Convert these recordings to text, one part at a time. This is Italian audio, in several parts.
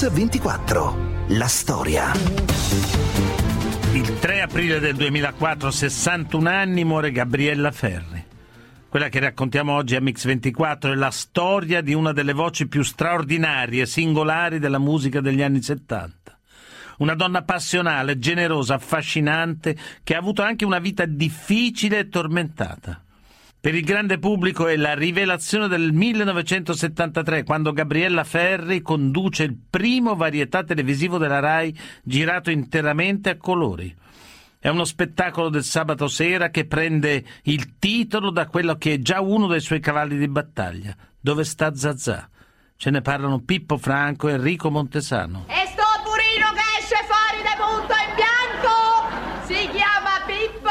Mix 24. La storia. Il 3 aprile del 2004, 61 anni, muore Gabriella Ferri. Quella che raccontiamo oggi a Mix 24 è la storia di una delle voci più straordinarie e singolari della musica degli anni 70. Una donna passionale, generosa, affascinante, che ha avuto anche una vita difficile e tormentata. Per il grande pubblico è la rivelazione del 1973, quando Gabriella Ferri conduce il primo varietà televisivo della Rai girato interamente a colori. È uno spettacolo del sabato sera che prende il titolo da quello che è già uno dei suoi cavalli di battaglia, Dove sta Zazà. Ce ne parlano Pippo Franco e Enrico Montesano. E sto burino che esce fuori da punto in bianco si chiama Pippo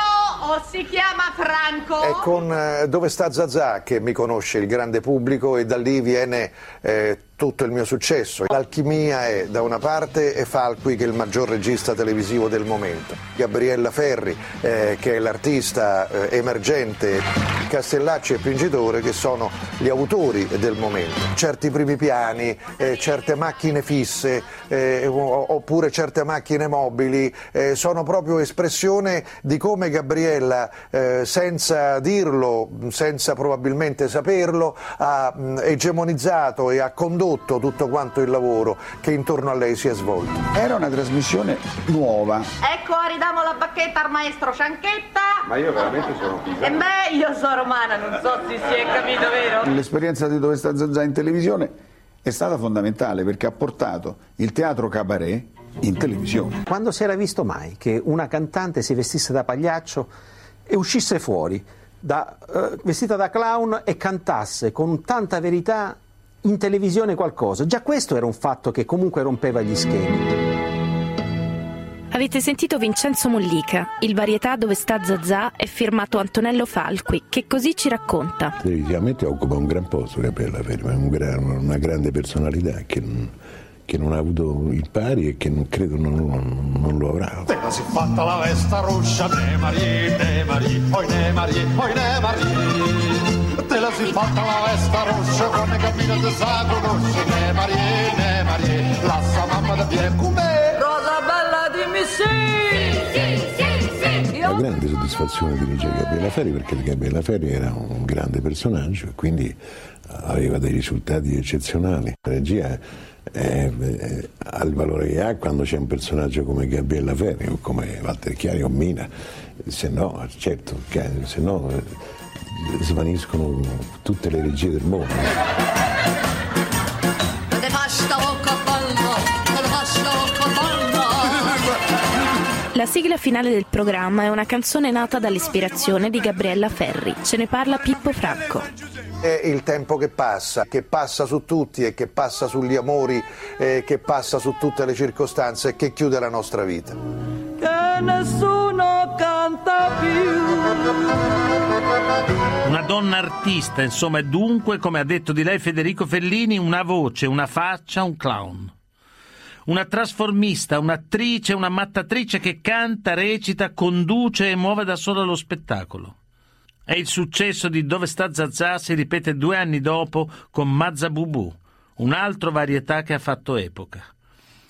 o si chiama Franco? È con Dove sta Zazà che mi conosce il grande pubblico e da lì viene tutto il mio successo. L'alchimia è da una parte e Falqui che è il maggior regista televisivo del momento, Gabriella Ferri che è l'artista emergente, Castellacci e Pingitore che sono gli autori del momento. Certi primi piani, certe macchine fisse oppure certe macchine mobili sono proprio espressione di come Gabriella senza dirlo, senza probabilmente saperlo, ha egemonizzato e ha condotto tutto quanto il lavoro che intorno a lei si è svolto. Era una trasmissione nuova. Ecco, ridiamo la bacchetta al maestro Cianchetta. Ma io veramente sono pisano. E beh, io sono romana, non so se si è capito, vero? L'esperienza di Dove sta Zazà in televisione è stata fondamentale perché ha portato il teatro cabaret in televisione. Quando si era visto mai che una cantante si vestisse da pagliaccio e uscisse fuori vestita da clown e cantasse con tanta verità in televisione qualcosa? Già questo era un fatto che comunque rompeva gli schemi. Avete sentito Vincenzo Mollica. Il varietà Dove sta Zazà è firmato Antonello Falqui, che così ci racconta. Televisivamente occupa un gran posto Gabriella Ferri, ma è una grande personalità che non ha avuto il pari e che non credo lo avrà. Te la si fatta la vesta rossa, ne Marie. Te la si fatta la vesta rossa come cammina del sacro rosso, ne Marie, la sa mamma da via come rosa bella dimmi sì. Io... La grande soddisfazione dirige Gabriella Ferri perché Gabriella Ferri era un grande personaggio e quindi aveva dei risultati eccezionali. La regia ha il valore che ha quando c'è un personaggio come Gabriella Ferri o come Walter Chiari o Mina, se no svaniscono tutte le regie del mondo. La sigla finale del programma è una canzone nata dall'ispirazione di Gabriella Ferri. Ce ne parla Pippo Franco. È il tempo che passa su tutti e che passa sugli amori, che passa su tutte le circostanze e che chiude la nostra vita. Che nessuno canta più. Una donna artista, insomma, e dunque, come ha detto di lei Federico Fellini, una voce, una faccia, un clown. Una trasformista, un'attrice, una mattatrice che canta, recita, conduce e muove da sola lo spettacolo. E il successo di Dove sta Zazà si ripete 2 anni dopo con Mazzabubù, un altro varietà che ha fatto epoca.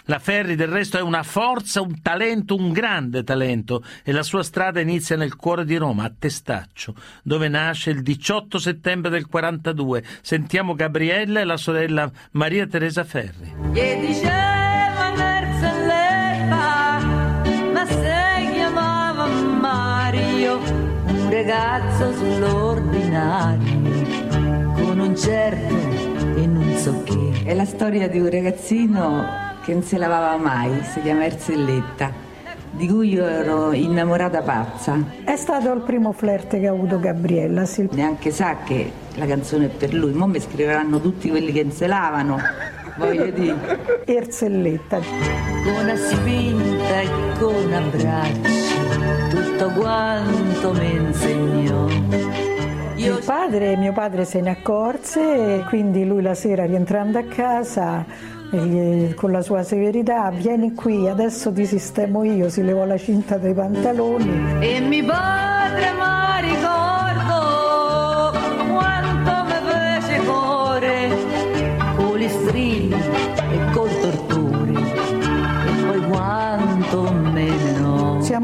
La Ferri del resto è una forza, un talento, un grande talento, e la sua strada inizia nel cuore di Roma, a Testaccio, dove nasce il 18 settembre del 42. Sentiamo Gabriella e la sorella Maria Teresa Ferri. Ragazzo sull'ordinario con un certo e non so che. È la storia di un ragazzino che non si lavava mai, si chiama Erzelletta, di cui io ero innamorata pazza. È stato il primo flirt che ha avuto Gabriella, sì. Neanche sa che la canzone è per lui, mo mi scriveranno tutti quelli che non se lavano, voglio dire. Erzelletta. Con una spinta e con un abbraccio, tutto quanto mi insegnò. Mio padre se ne accorse e quindi lui la sera rientrando a casa con la sua severità: vieni qui, adesso ti sistemo io. Si levò la cinta dai pantaloni. E mio padre mi ricordo quanto mi fece cuore con le strilli e col tortù.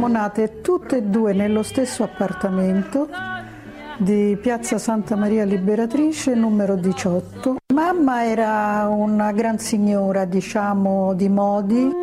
siamo nate tutte e due nello stesso appartamento di Piazza Santa Maria Liberatrice, numero 18. Mamma era una gran signora, diciamo, di modi.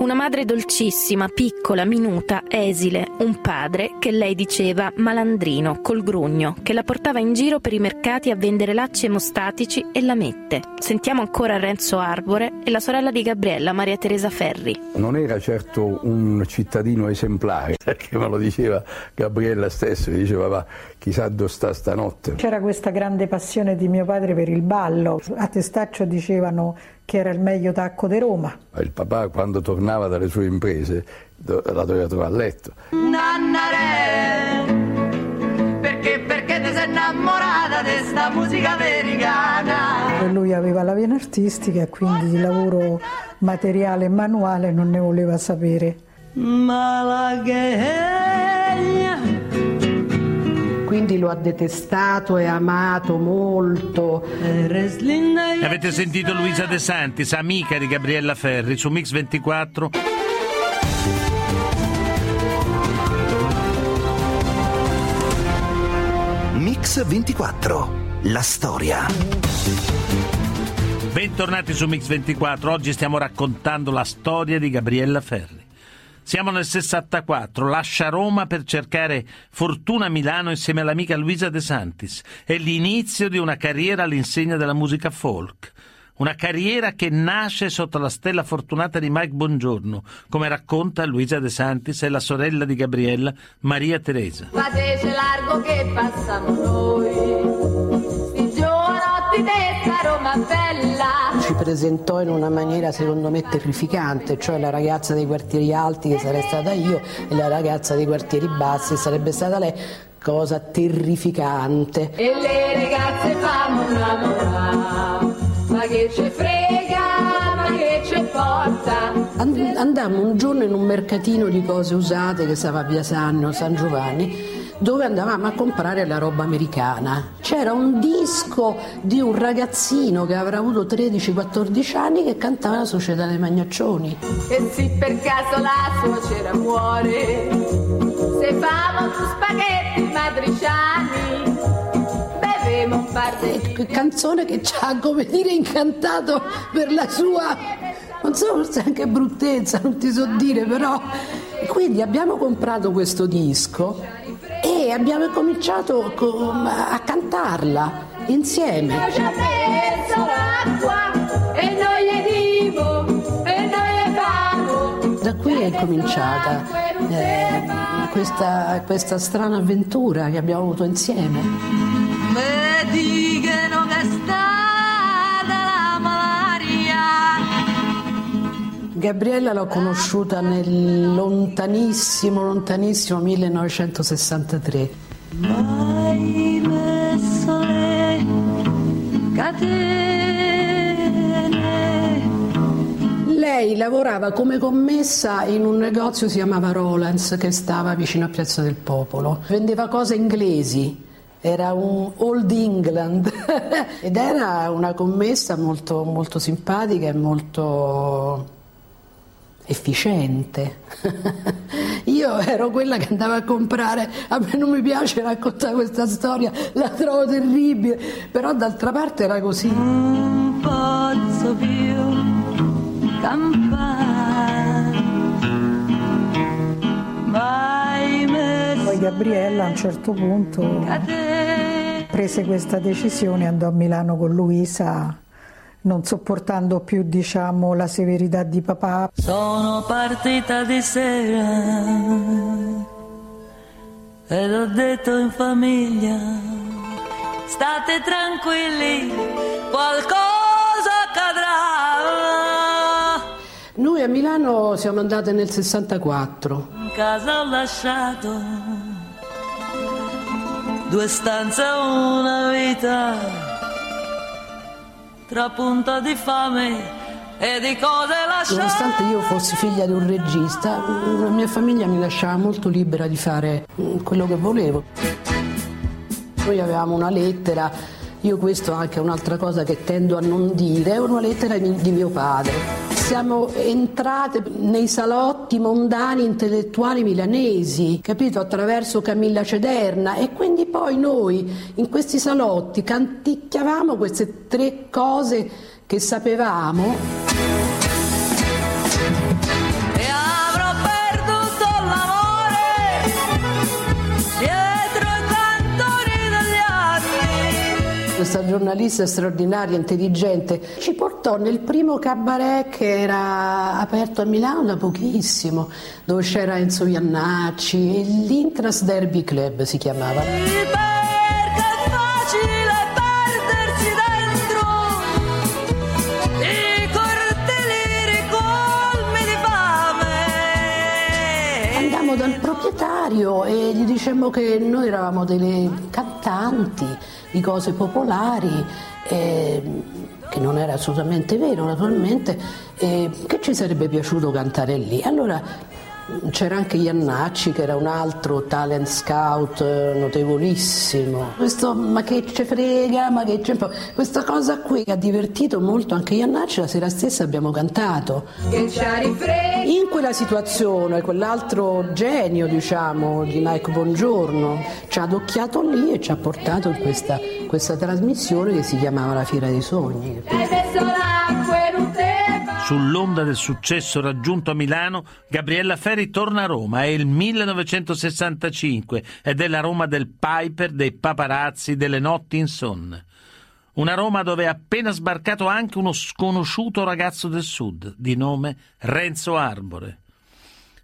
Una madre dolcissima, piccola, minuta, esile. Un padre che lei diceva malandrino, col grugno, che la portava in giro per i mercati a vendere lacci emostatici e lamette. Sentiamo ancora Renzo Arbore e la sorella di Gabriella, Maria Teresa Ferri. Non era certo un cittadino esemplare, perché me lo diceva Gabriella stessa, mi diceva va, chissà dove sta stanotte. C'era questa grande passione di mio padre per il ballo. A Testaccio dicevano che era il meglio tacco di Roma. Il papà, quando tornava dalle sue imprese, la doveva trovare a letto. Nannare, perché ti sei innamorata di sta musica americana? E lui aveva la vena artistica, quindi di lavoro materiale e manuale non ne voleva sapere. Quindi lo ha detestato e amato molto. Avete sentito Luisa De Santis, amica di Gabriella Ferri, su Mix 24. Mix 24, la storia. Bentornati su Mix 24, oggi stiamo raccontando la storia di Gabriella Ferri. Siamo nel 64, lascia Roma per cercare fortuna a Milano insieme all'amica Luisa De Santis. È l'inizio di una carriera all'insegna della musica folk. Una carriera che nasce sotto la stella fortunata di Mike Bongiorno, come racconta Luisa De Santis e la sorella di Gabriella, Maria Teresa. Ma se c'è largo che passiamo noi, di giovanotti testa Roma bella. Ci presentò in una maniera secondo me terrificante, cioè la ragazza dei quartieri alti che sarei stata io e la ragazza dei quartieri bassi che sarebbe stata lei, cosa terrificante. E le ragazze fanno innamorare, ma che ci frega, ma che ci porta. Andammo un giorno in un mercatino di cose usate che stava a Via Sanno, San Giovanni, dove andavamo a comprare la roba americana. C'era un disco di un ragazzino che avrà avuto 13-14 anni che cantava La Società dei Magnaccioni. E se per caso la suocera muore, se famo su spaghetti matriciani, bevemo un bardellino. Canzone che ci ha, come dire, incantato per la sua, non so, forse anche bruttezza, non ti so dire, però. Quindi abbiamo comprato questo disco e abbiamo cominciato a cantarla insieme. Ci ha messo l'acqua e noi le dimo e noi le famo. Da qui è cominciata questa strana avventura che abbiamo avuto insieme. Me dicono che è stata la malaria. Gabriella l'ho conosciuta nel lontanissimo 1963. Lei lavorava come commessa in un negozio che si chiamava Rollins, che stava vicino a Piazza del Popolo. Vendeva cose inglesi. Era un Old England ed era una commessa molto, molto simpatica e molto efficiente. Io ero quella che andava a comprare. A me non mi piace raccontare questa storia, la trovo terribile, però d'altra parte era così. Un pozzo più campana. Poi Gabriella a un certo punto prese questa decisione, andò a Milano con Luisa, non sopportando più, diciamo, la severità di papà. Sono partita di sera ed ho detto in famiglia, state tranquilli, qualcosa accadrà. Noi a Milano siamo andate nel 64. In casa ho lasciato due stanze e una vita, tra punta di fame e di cose lasciate. Nonostante io fossi figlia di un regista, la mia famiglia mi lasciava molto libera di fare quello che volevo. Noi avevamo una lettera, io questo anche è un'altra cosa che tendo a non dire, è una lettera di mio padre. siamo entrate nei salotti mondani intellettuali milanesi, capito, attraverso Camilla Cederna, e quindi poi noi in questi salotti canticchiavamo queste tre cose che sapevamo. Questa giornalista straordinaria, intelligente, ci portò nel primo cabaret che era aperto a Milano da pochissimo, dove c'era Enzo Iannacci, e l'Intras Derby Club si chiamava. Perché è facile perdersi dentro i cortili ricolmi di fame. Andammo dal proprietario e gli dicemmo che noi eravamo delle cantanti di cose popolari, che non era assolutamente vero naturalmente, che ci sarebbe piaciuto cantare lì. Allora c'era anche Iannacci, che era un altro talent scout notevolissimo. Questo "ma che ce frega, ma che ce frega", questa cosa qui ha divertito molto anche Iannacci. La sera stessa abbiamo cantato in quella situazione. Quell'altro genio, diciamo, di Mike Bongiorno, ci ha adocchiato lì e ci ha portato in questa trasmissione che si chiamava La fiera dei sogni. Sull'onda del successo raggiunto a Milano, Gabriella Ferri torna a Roma. È il 1965 ed è la Roma del Piper, dei paparazzi, delle notti insonne. Una Roma dove è appena sbarcato anche uno sconosciuto ragazzo del sud, di nome Renzo Arbore.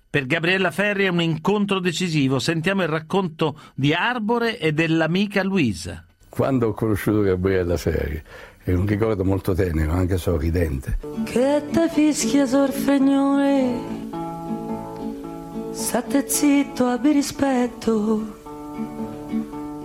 Per Gabriella Ferri è un incontro decisivo. Sentiamo il racconto di Arbore e dell'amica Luisa. Quando ho conosciuto Gabriella Ferri, è un ricordo molto tenero, anche sorridente. Che te fischia, sorfregnone, state zitto, abbi rispetto.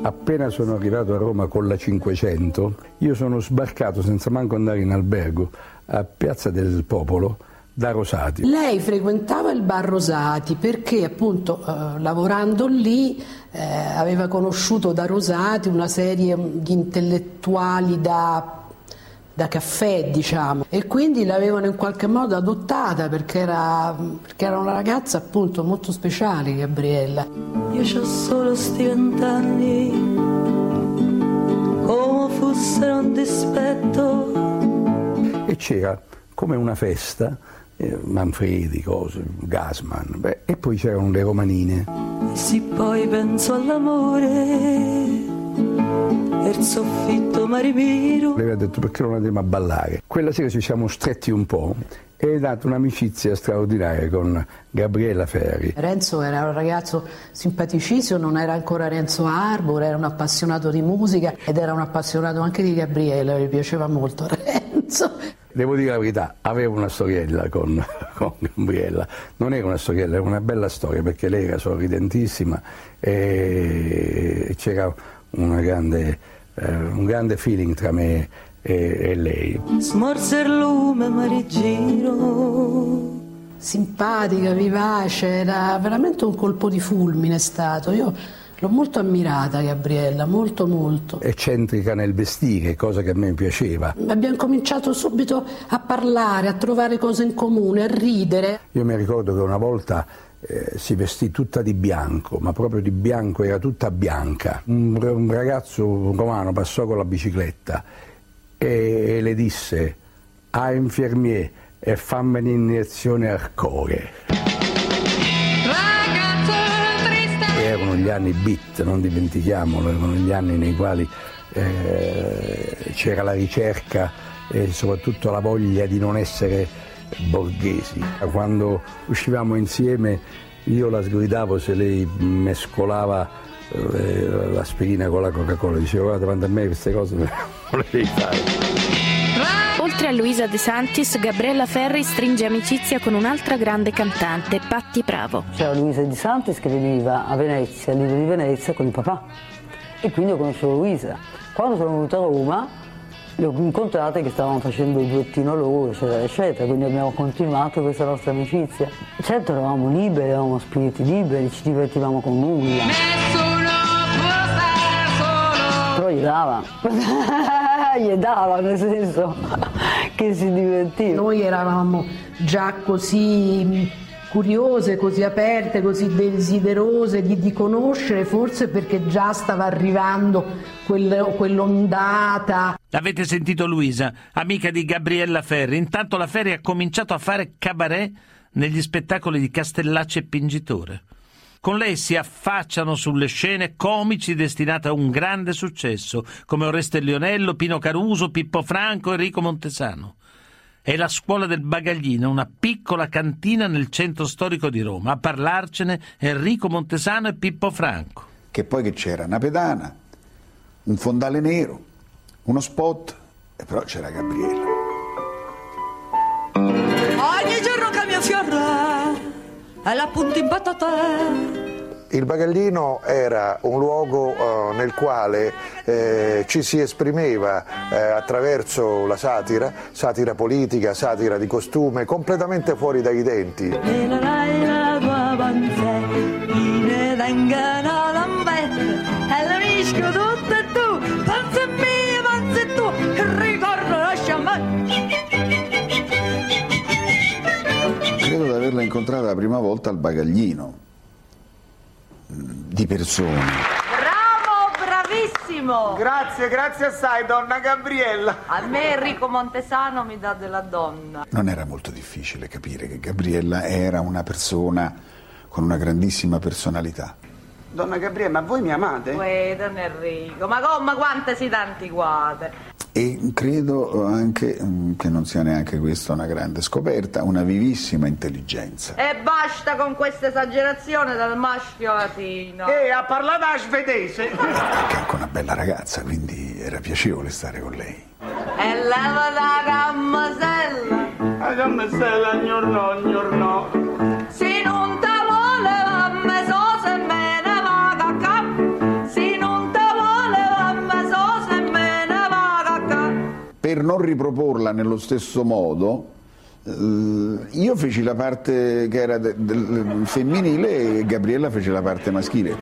Appena sono arrivato a Roma con la 500, io sono sbarcato senza manco andare in albergo a Piazza del Popolo da Rosati. Lei frequentava il bar Rosati perché appunto lavorando lì aveva conosciuto da Rosati una serie di intellettuali da caffè, diciamo, e quindi l'avevano in qualche modo adottata perché era una ragazza appunto molto speciale, Gabriella. Io c'ho solo sti 20 anni, come fossero un dispetto. E c'era come una festa, Manfredi, cose, Gassman, e poi c'erano le romanine. Sì, poi penso all'amore. Il soffitto marimiro. Lei ha detto: perché non andiamo a ballare? Quella sera ci siamo stretti un po' e è nata un'amicizia straordinaria con Gabriella Ferri. Renzo era un ragazzo simpaticissimo, non era ancora Renzo Arbore, era un appassionato di musica ed era un appassionato anche di Gabriella, gli piaceva molto Renzo. Devo dire la verità, avevo una storiella con Gabriella. Non era una storiella, era una bella storia, perché lei era sorridentissima e c'era un grande feeling tra me e lei. Smorse il lume, marigiro. Simpatica, vivace, era veramente un colpo di fulmine, è stato. Io l'ho molto ammirata, Gabriella, molto molto. Eccentrica nel vestire, cosa che a me piaceva. Abbiamo cominciato subito a parlare, a trovare cose in comune, a ridere. Io mi ricordo che una volta si vestì tutta di bianco, ma proprio di bianco, era tutta bianca. Un ragazzo romano passò con la bicicletta e le disse: "Ah, infermier, e fammi un'iniezione al cuore". Erano gli anni beat, non dimentichiamolo, erano gli anni nei quali c'era la ricerca e soprattutto la voglia di non essere borghesi. Quando uscivamo insieme io la sgridavo se lei mescolava l'aspirina con la Coca-Cola, dicevo: "Guarda, davanti a me queste cose non le devi fare". Oltre a Luisa De Santis, Gabriella Ferri stringe amicizia con un'altra grande cantante, Patti Pravo. C'era Luisa De Santis che veniva a Venezia, lì di Venezia, con il papà, e quindi ho conosciuto Luisa. Quando sono venuta a Roma le ho incontrate che stavano facendo il duettino loro, eccetera, eccetera, quindi abbiamo continuato questa nostra amicizia. Certo, eravamo liberi, avevamo spiriti liberi, ci divertivamo con nulla. però gli dava, gli dava, nel senso che si divertiva. Noi eravamo già così curiose, così aperte, così desiderose di conoscere, forse perché già stava arrivando quell'ondata. Avete sentito Luisa, amica di Gabriella Ferri. Intanto la Ferri ha cominciato a fare cabaret negli spettacoli di Castellacci e Pingitore. Con lei si affacciano sulle scene comici destinati a un grande successo, come Oreste Lionello, Pino Caruso, Pippo Franco, Enrico Montesano. È la scuola del Bagaglino, una piccola cantina nel centro storico di Roma. A parlarcene Enrico Montesano e Pippo Franco. Che poi che c'era? Una pedana, un fondale nero, uno spot, e però c'era Gabriella. Ogni giorno cambia fiore, all'appunto in patata. Il Bagaglino era un luogo nel quale ci si esprimeva attraverso la satira, satira politica, satira di costume, completamente fuori dai denti. Credo di averla incontrata la prima volta al Bagaglino. Di persone. Bravo, bravissimo. Grazie assai, donna Gabriella. A me Enrico Montesano mi dà della donna. Non era molto difficile capire che Gabriella era una persona con una grandissima personalità. Donna Gabriella, ma voi mi amate? Uè, don Enrico, ma come quante si tanti guate. E credo anche che non sia neanche questa una grande scoperta, una vivissima intelligenza. E basta con questa esagerazione dal maschio latino. E ha parlato a svedese. Perché è anche una bella ragazza, quindi era piacevole stare con lei. E leva la gammasella. La gammasella, gnorno, gnorno. Se non te voleva, me so se me ne vado a capo. Se non te voleva, me so se me ne vado a capo. Per non riproporla nello stesso modo, io feci la parte che era del femminile e Gabriella fece la parte maschile.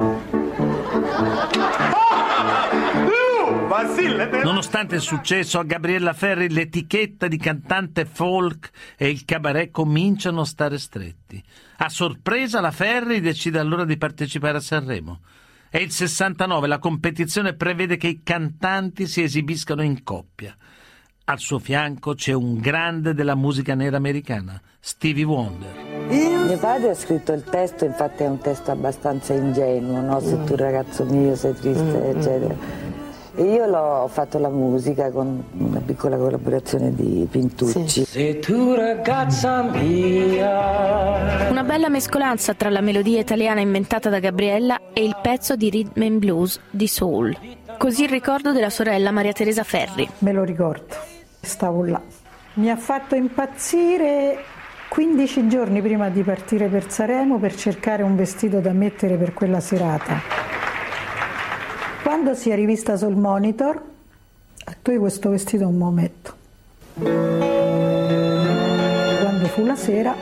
Nonostante il successo, a Gabriella Ferri l'etichetta di cantante folk e il cabaret cominciano a stare stretti. A sorpresa la Ferri decide allora di partecipare a Sanremo. È il 69, la competizione prevede che i cantanti si esibiscano in coppia. Al suo fianco c'è un grande della musica nera americana, Stevie Wonder. Mio padre ha scritto il testo, infatti è un testo abbastanza ingenuo, no? Se tu ragazzo mio sei triste, eccetera. E io ho fatto la musica con una piccola collaborazione di Pintucci. Sì. Se tu ragazza mia. Una bella mescolanza tra la melodia italiana inventata da Gabriella e il pezzo di rhythm and blues di soul. Così il ricordo della sorella Maria Teresa Ferri. Me lo ricordo. Stavo là. Mi ha fatto impazzire 15 giorni prima di partire per Sanremo per cercare un vestito da mettere per quella serata. Quando si è rivista sul monitor, a te questo vestito non me lo metto. Quando fu la sera,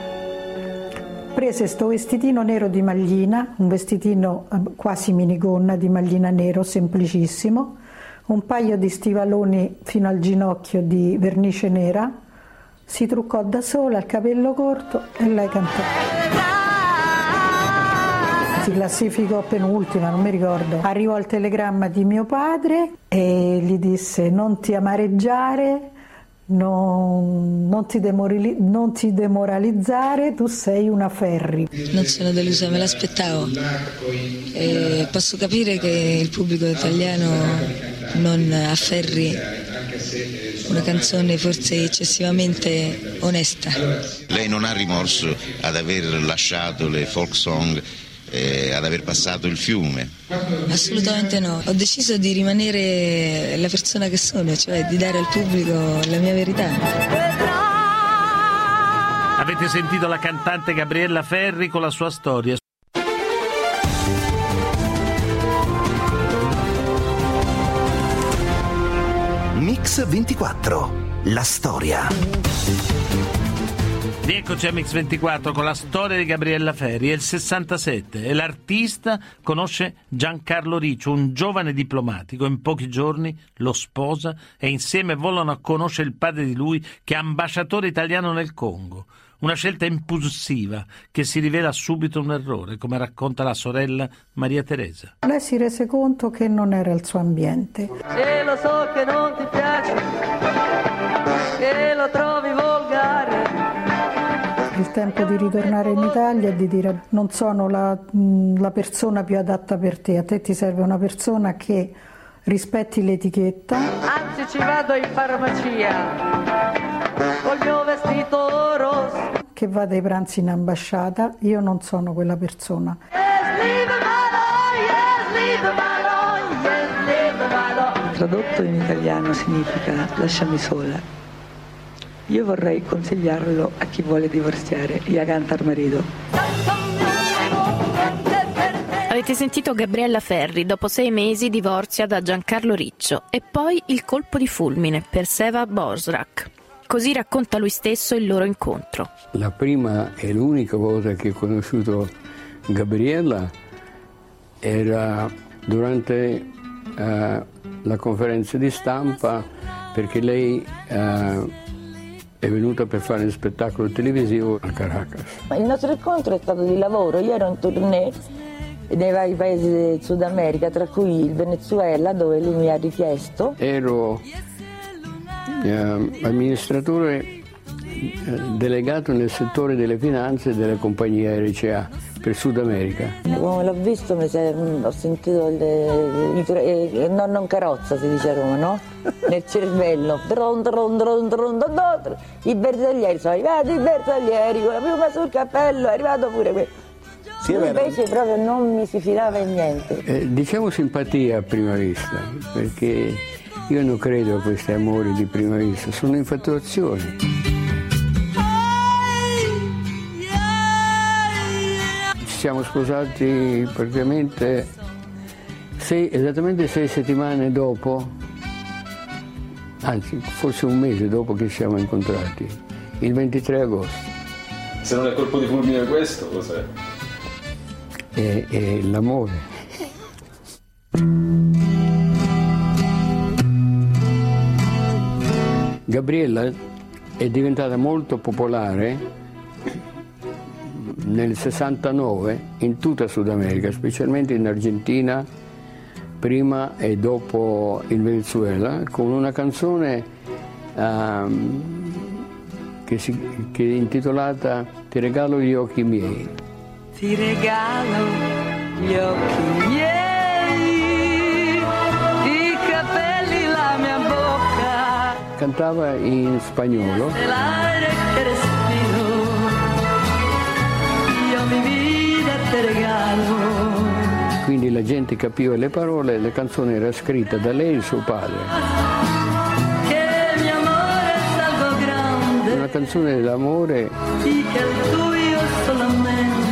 prese sto vestitino nero di maglina, un vestitino quasi minigonna di maglina nero, semplicissimo, un paio di stivaloni fino al ginocchio di vernice nera, si truccò da sola, il capello corto e lei cantò. Si classificò penultima, non mi ricordo. Arrivò il telegramma di mio padre e gli disse: non ti amareggiare, non ti demoralizzare, tu sei una Ferri. Non sono delusa, me l'aspettavo. Posso capire che il pubblico italiano non afferri una canzone forse eccessivamente onesta. Lei non ha rimorso ad aver lasciato le folk song, ad aver passato il fiume? Assolutamente no, ho deciso di rimanere la persona che sono, cioè di dare al pubblico la mia verità. Avete sentito la cantante Gabriella Ferri con la sua storia. Mix 24, la storia. Rieccoci a Mix24 con la storia di Gabriella Ferri. È il 67 e l'artista conosce Giancarlo Riccio, un giovane diplomatico. In pochi giorni lo sposa e insieme volano a conoscere il padre di lui, che è ambasciatore italiano nel Congo. Una scelta impulsiva che si rivela subito un errore, come racconta la sorella Maria Teresa. Lei si rese conto che non era il suo ambiente. E lo so che non ti piace, che lo trovi volgare. Il tempo di ritornare in Italia e di dire: non sono la persona più adatta per te, a te ti serve una persona che rispetti l'etichetta. Anzi, ci vado in farmacia col mio vestito rosso, che vada ai pranzi in ambasciata. Io non sono quella persona. Tradotto in italiano significa lasciami sola. Io vorrei consigliarlo a chi vuole divorziare e a cantar marito. Avete sentito Gabriella Ferri, dopo 6 mesi divorzia da Giancarlo Riccio, e poi il colpo di fulmine per Seva Borsjak. Così racconta lui stesso il loro incontro. La prima e l'unica volta che ho conosciuto Gabriella era durante la conferenza di stampa, perché lei è venuta per fare un spettacolo televisivo a Caracas. Il nostro incontro è stato di lavoro. Io ero in tournée nei vari paesi del Sud America, tra cui il Venezuela, dove lui mi ha richiesto. Ero amministratore delegato nel settore delle finanze della compagnia RCA per Sud America. Come l'ho visto, ho sentito il nonno in carrozza, si dice a Roma, no? Nel cervello, i bersaglieri, sono arrivati i bersaglieri con la piuma sul cappello, è arrivato pure quello. Sì, invece proprio non mi si fidava in niente. Diciamo simpatia a prima vista, perché io non credo a questi amori di prima vista, sono infatuazioni. Siamo sposati praticamente esattamente 6 settimane dopo, anzi forse un mese dopo che ci siamo incontrati, il 23 agosto. Se non è colpo di fulmine questo, cos'è? È l'amore. Gabriella è diventata molto popolare nel 69 in tutta Sud America, specialmente in Argentina, prima e dopo il Venezuela, con una canzone che è intitolata Ti regalo gli occhi miei. Ti regalo gli occhi miei, i capelli, la mia bocca. Cantava in spagnolo. Quindi la gente capiva le parole, la canzone era scritta da lei e suo padre. Una canzone dell'amore,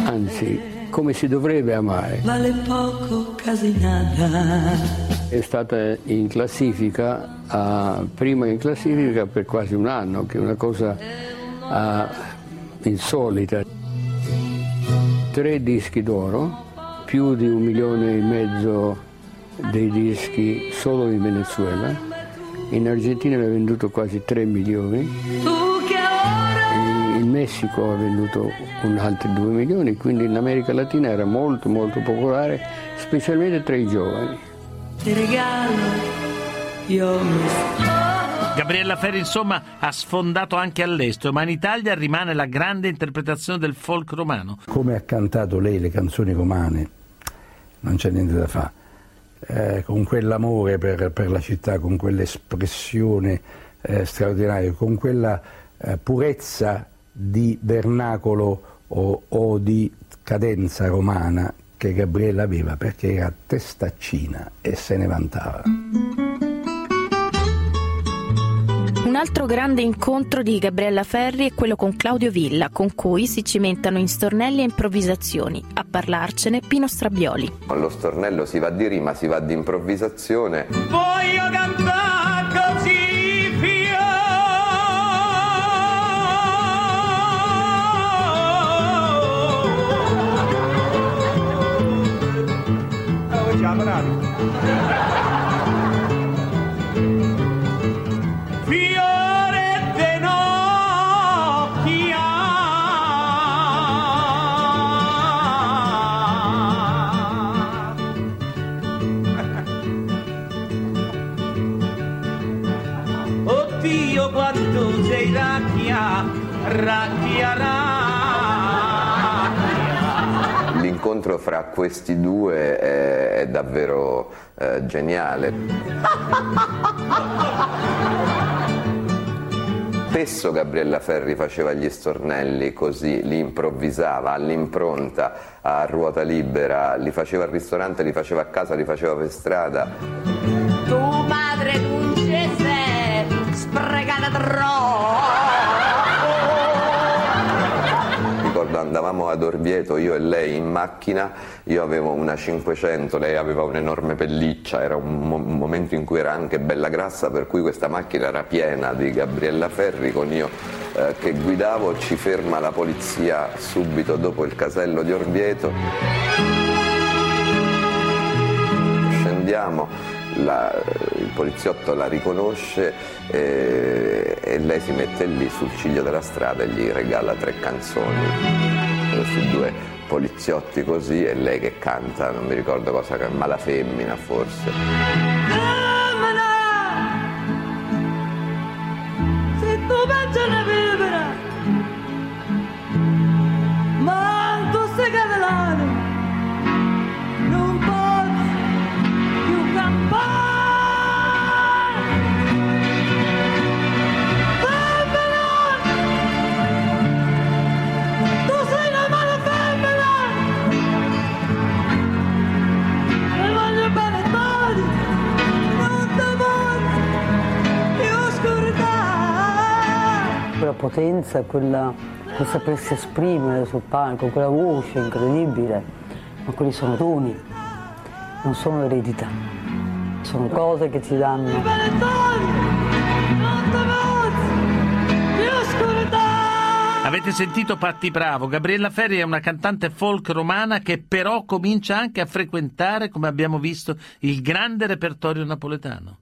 anzi, come si dovrebbe amare. È stata in classifica, prima in classifica per quasi un anno, che è una cosa insolita. 3 dischi d'oro, più di 1,5 milioni dei dischi solo in Venezuela. In Argentina ne ha venduto quasi 3 milioni, in Messico ha venduto un altro 2 milioni, quindi in America Latina era molto molto popolare, specialmente tra i giovani. Ti regalo, io mi sto. Gabriella Ferri, insomma, ha sfondato anche all'estero, ma in Italia rimane la grande interpretazione del folk romano. Come ha cantato lei le canzoni romane, non c'è niente da fare, con quell'amore per la città, con quell'espressione straordinaria, con quella purezza di vernacolo o di cadenza romana che Gabriella aveva, perché era testaccina e se ne vantava. Un altro grande incontro di Gabriella Ferri è quello con Claudio Villa, con cui si cimentano in stornelli e improvvisazioni. A parlarcene Pino Strabioli. Con lo stornello si va di rima, si va di improvvisazione. Voglio cantare così, fiore. io quanto sei racchia, racchia, racchia. L'incontro fra questi due è davvero geniale. Spesso Gabriella Ferri faceva gli stornelli così, li improvvisava, all'impronta, a ruota libera, li faceva al ristorante, li faceva a casa, li faceva per strada. Tu madre dulce, sprecata troppo. Ricordo, andavamo ad Orvieto, io e lei in macchina, io avevo una 500, lei aveva un'enorme pelliccia, era un momento in cui era anche bella grassa, per cui questa macchina era piena di Gabriella Ferri, con io che guidavo. Ci ferma la polizia subito dopo il casello di Orvieto, scendiamo, il poliziotto la riconosce e lei si mette lì sul ciglio della strada e gli regala 3 canzoni. Questi due poliziotti così e lei che canta, non mi ricordo cosa, ma la femmina forse. Camera, se tu mangi una vipera, ma tu sei catalano, non posso più campare. Quella potenza, quel sapersi esprimere sul palco, quella voce incredibile, ma quelli sono doni, non sono eredità, sono cose che ci danno. Avete sentito Patti Pravo? Gabriella Ferri è una cantante folk romana che però comincia anche a frequentare, come abbiamo visto, il grande repertorio napoletano.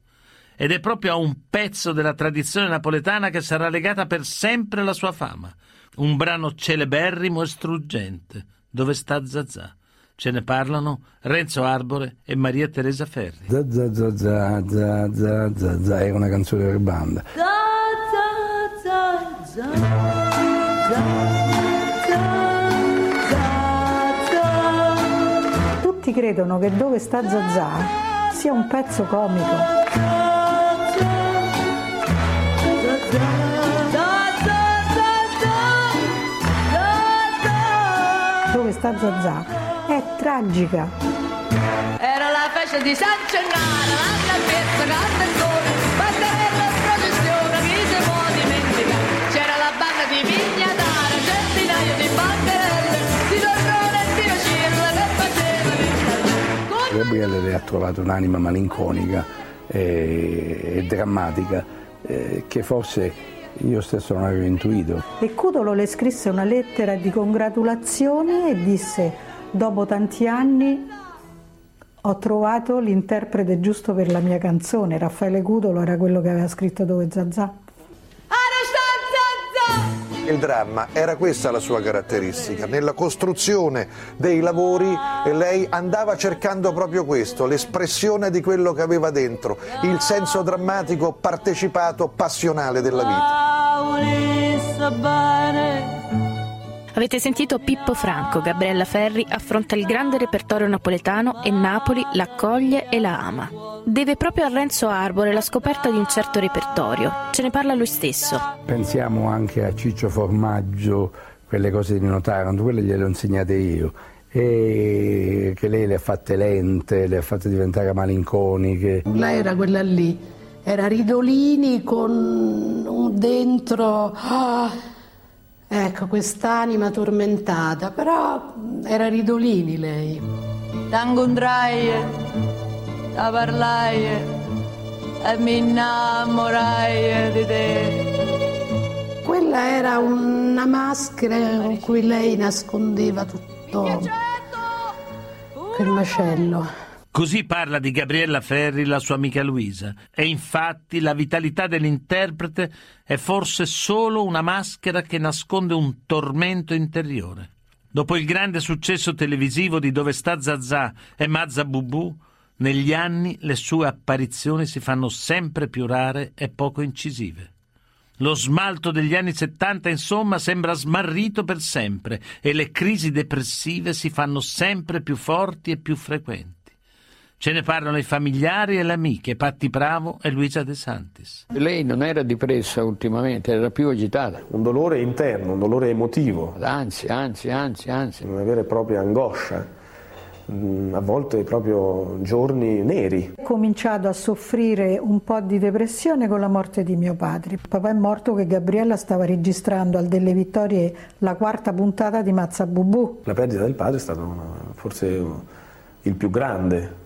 Ed è proprio a un pezzo della tradizione napoletana che sarà legata per sempre la sua fama. Un brano celeberrimo e struggente, Dove sta Zazà. Ce ne parlano Renzo Arbore e Maria Teresa Ferri. Zazà, zazà, zazà, zazà, è una canzone per banda. Zazà, zazà, zazà. Tutti credono che Dove sta Zazà sia un pezzo comico. Dove sta Zazà è tragica. Era la festa di San Gennaro, l'altra festa, cantattore, batterella processione, chi si può dimenticare? C'era la banda di Vignatara, centinaia di banderelle, di torrone e di rocirla che faceva il Gabriele ha trovato un'anima malinconica e drammatica. Che forse io stesso non avevo intuito. E Cudolo le scrisse una lettera di congratulazione e disse: dopo tanti anni ho trovato l'interprete giusto per la mia canzone. Raffaele Cudolo era quello che aveva scritto Dove Zazà. Il dramma era questa la sua caratteristica, nella costruzione dei lavori lei andava cercando proprio questo, l'espressione di quello che aveva dentro, il senso drammatico, partecipato, passionale della vita. Avete sentito Pippo Franco, Gabriella Ferri affronta il grande repertorio napoletano e Napoli l'accoglie e la ama. Deve proprio a Renzo Arbore la scoperta di un certo repertorio, ce ne parla lui stesso. Pensiamo anche a Ciccio Formaggio, quelle cose di Notarando, quelle gliele ho insegnate io, e che lei le ha fatte lente, le ha fatte diventare malinconiche. Lei era quella lì, era Ridolini con un dentro... Ecco, quest'anima tormentata, però era Ridolini lei. T'incontrai, la parlai e mi innamorai di te. Quella era una maschera con cui lei nascondeva tutto quel macello. Così parla di Gabriella Ferri la sua amica Luisa, e infatti la vitalità dell'interprete è forse solo una maschera che nasconde un tormento interiore. Dopo il grande successo televisivo di Dove sta Zazà e Mazzabubù, negli anni le sue apparizioni si fanno sempre più rare e poco incisive. Lo smalto degli anni 70, insomma, sembra smarrito per sempre e le crisi depressive si fanno sempre più forti e più frequenti. Ce ne parlano i familiari e le amiche, Patti Pravo e Luisa De Santis. Lei non era depressa ultimamente, era più agitata. Un dolore interno, un dolore emotivo. Anzi. Una vera e propria angoscia, a volte proprio giorni neri. Ho cominciato a soffrire un po' di depressione con la morte di mio padre. Papà è morto che Gabriella stava registrando al Delle Vittorie la quarta puntata di Mazzabubù. La perdita del padre è stato forse il più grande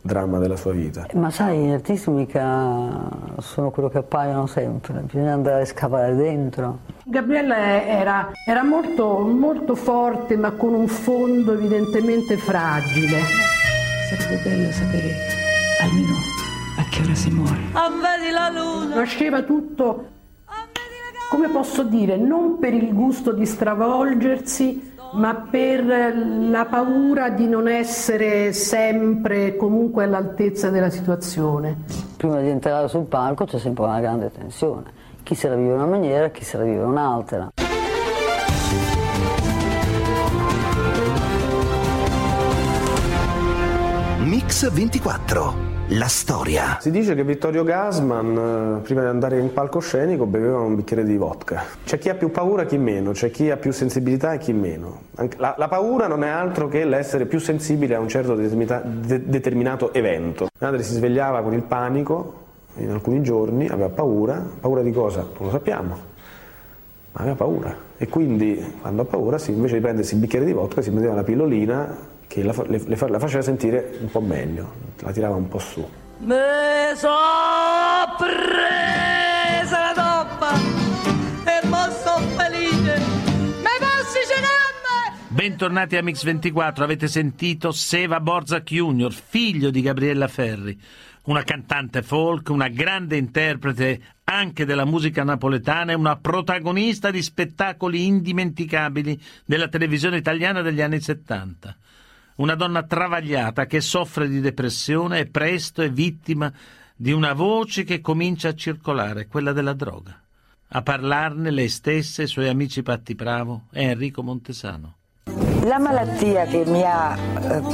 dramma della sua vita. Ma sai, gli artisti mica sono quello che appaiono sempre, bisogna andare a scavare dentro. Gabriella era molto, molto forte, ma con un fondo evidentemente fragile. Sarebbe bello sapere almeno a che ora si muore. Nasceva tutto, come posso dire, non per il gusto di stravolgersi, ma per la paura di non essere sempre comunque all'altezza della situazione. Prima di entrare sul palco c'è sempre una grande tensione, chi se la vive in una maniera, chi se la vive in un'altra. Mix 24, la storia. Si dice che Vittorio Gassman, prima di andare in palcoscenico, beveva un bicchiere di vodka. C'è chi ha più paura e chi meno, c'è chi ha più sensibilità e chi meno. La paura non è altro che l'essere più sensibile a un certo determinato evento. Mia madre si svegliava con il panico in alcuni giorni, aveva paura. Paura di cosa? Non lo sappiamo, ma aveva paura. E quindi, quando ha paura, invece di prendersi il bicchiere di vodka, si metteva la pillolina che la faceva sentire un po' meglio, la tirava un po' su. Me so presa la toppa e mo so felice, me passi cenambe! Bentornati a Mix 24, avete sentito Seva Borsjak Junior, figlio di Gabriella Ferri, una cantante folk, una grande interprete anche della musica napoletana e una protagonista di spettacoli indimenticabili della televisione italiana degli anni 70. Una donna travagliata che soffre di depressione e presto è vittima di una voce che comincia a circolare, quella della droga. A parlarne lei stessa e i suoi amici Patti Pravo e Enrico Montesano. La malattia che mi ha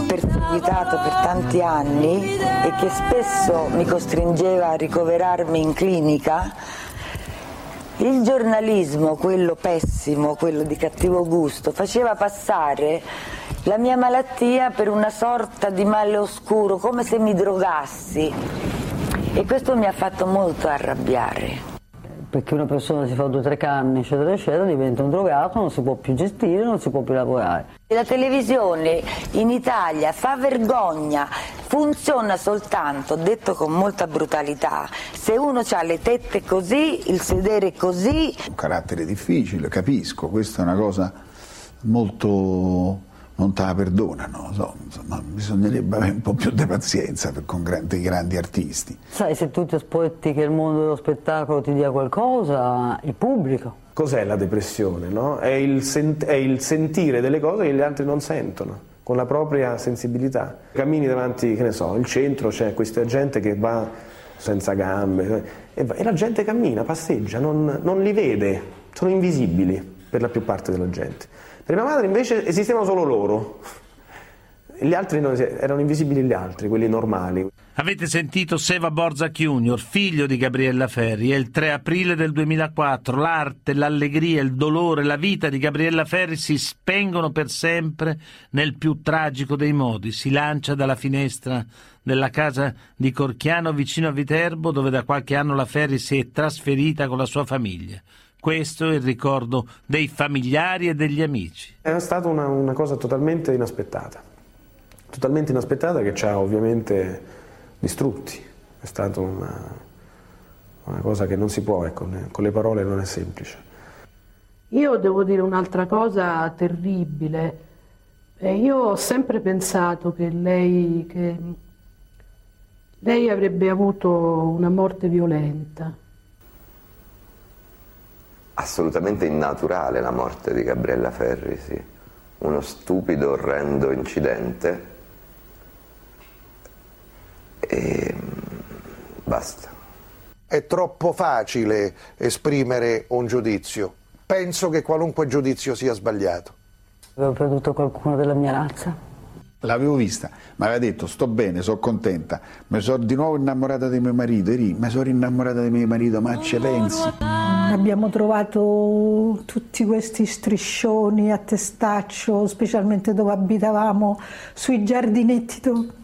perseguitato per tanti anni e che spesso mi costringeva a ricoverarmi in clinica, il giornalismo, quello pessimo, quello di cattivo gusto, faceva passare la mia malattia per una sorta di male oscuro, come se mi drogassi, e questo mi ha fatto molto arrabbiare. Perché una persona si fa 2 o 3 canne, eccetera, eccetera, diventa un drogato, non si può più gestire, non si può più lavorare. La televisione in Italia fa vergogna, funziona soltanto, detto con molta brutalità, se uno ha le tette così, il sedere così. Un carattere difficile, capisco, questa è una cosa molto... non te la perdonano, insomma, bisognerebbe avere un po' più di pazienza per con grandi artisti. Sai, se tu ti aspetti che il mondo dello spettacolo ti dia qualcosa, il pubblico. Cos'è la depressione, no? È il sentire delle cose che gli altri non sentono, con la propria sensibilità. Cammini davanti, che ne so, il centro, c'è questa gente che va senza gambe, e la gente cammina, passeggia, non li vede, sono invisibili per la più parte della gente. Per mia madre invece esistevano solo loro, gli altri non, erano invisibili gli altri, quelli normali. Avete sentito Seva Borsjak Junior, figlio di Gabriella Ferri. È il 3 aprile del 2004, l'arte, l'allegria, il dolore, la vita di Gabriella Ferri si spengono per sempre nel più tragico dei modi. Si lancia dalla finestra della casa di Corchiano vicino a Viterbo, dove da qualche anno la Ferri si è trasferita con la sua famiglia. Questo è il ricordo dei familiari e degli amici. È stata una cosa totalmente inaspettata che ci ha ovviamente distrutti. È stata una cosa che non si può, ecco, con le parole non è semplice. Io devo dire un'altra cosa terribile. Io ho sempre pensato che lei avrebbe avuto una morte violenta. Assolutamente innaturale la morte di Gabriella Ferri, sì. Uno stupido, orrendo incidente e basta. è troppo facile esprimere un giudizio. Penso che qualunque giudizio sia sbagliato. Avevo perduto qualcuno della mia razza. L'avevo vista, mi aveva detto sto bene, sono contenta, mi sono di nuovo innamorata di mio marito, mi sono innamorata di mio marito, ma ce pensi? Abbiamo trovato tutti questi striscioni a Testaccio, specialmente dove abitavamo, sui giardinetti.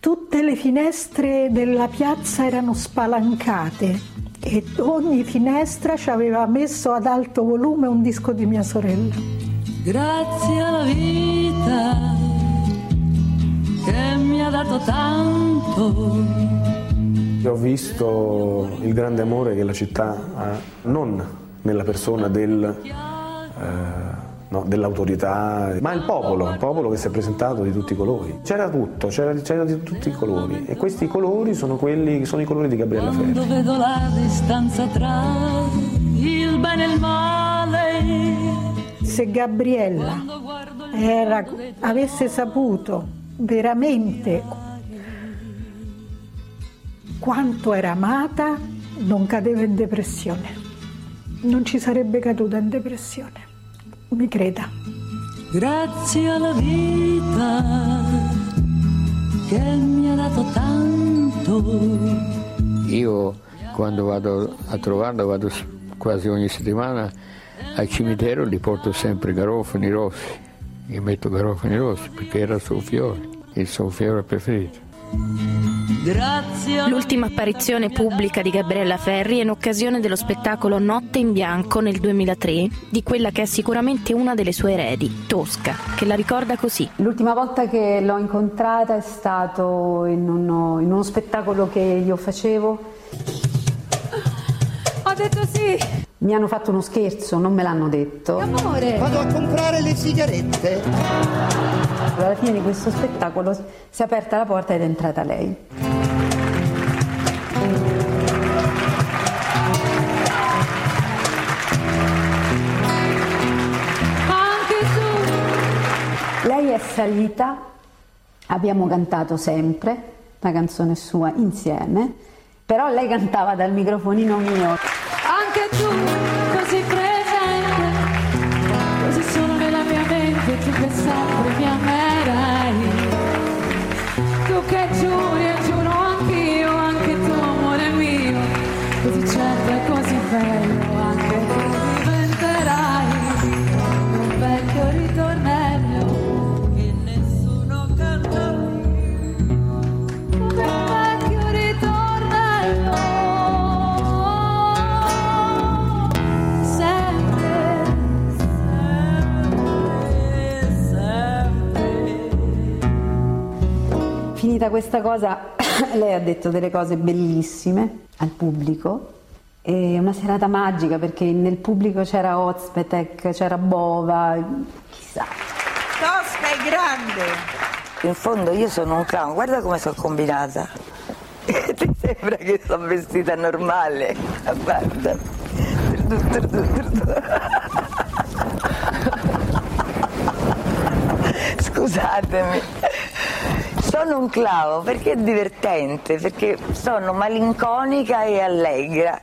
Tutte le finestre della piazza erano spalancate e ogni finestra ci aveva messo ad alto volume un disco di mia sorella. Grazie alla vita che mi ha dato tanto. Ho visto il grande amore che la città ha, non nella persona dell'autorità, ma il popolo che si è presentato di tutti i colori. C'era tutto, c'era di tutti i colori, e questi colori sono i colori di Gabriella Ferri. Quando vedo la distanza tra il bene e il male. Se Gabriella avesse saputo veramente quanto era amata, non cadeva in depressione, non ci sarebbe caduta in depressione, mi creda. Grazie alla vita che mi ha dato tanto. Io quando vado a trovarla, vado quasi ogni settimana al cimitero, li porto sempre garofani rossi. Io metto garofani rossi perché era il suo fiore preferito. L'ultima apparizione pubblica di Gabriella Ferri è in occasione dello spettacolo Notte in Bianco nel 2003 di quella che è sicuramente una delle sue eredi, Tosca, che la ricorda così. L'ultima volta che l'ho incontrata è stato in uno spettacolo che io facevo. Ho detto sì! Mi hanno fatto uno scherzo, non me l'hanno detto. Amore! Vado a comprare le sigarette! Alla fine di questo spettacolo si è aperta la porta ed è entrata lei. Lei è salita, abbiamo cantato sempre la canzone sua insieme, però lei cantava dal microfonino mio. Anche tu, così presente, così solo nella mia mente, tu che sempre mi amerai, tu che giuri e giuro anch'io, anche tu amore mio, così certo e così bello, anche tu diventerai un vecchio ritornello che nessuno canta più, un vecchio ritornello. Finita questa cosa, lei ha detto delle cose bellissime al pubblico, è una serata magica perché nel pubblico c'era Ozpetek, c'era Bova, chissà. Tosca è grande! In fondo io sono un clown, guarda come sono combinata, ti sembra che sono vestita normale, guarda. Scusatemi. Sono un clown perché è divertente, perché sono malinconica e allegra.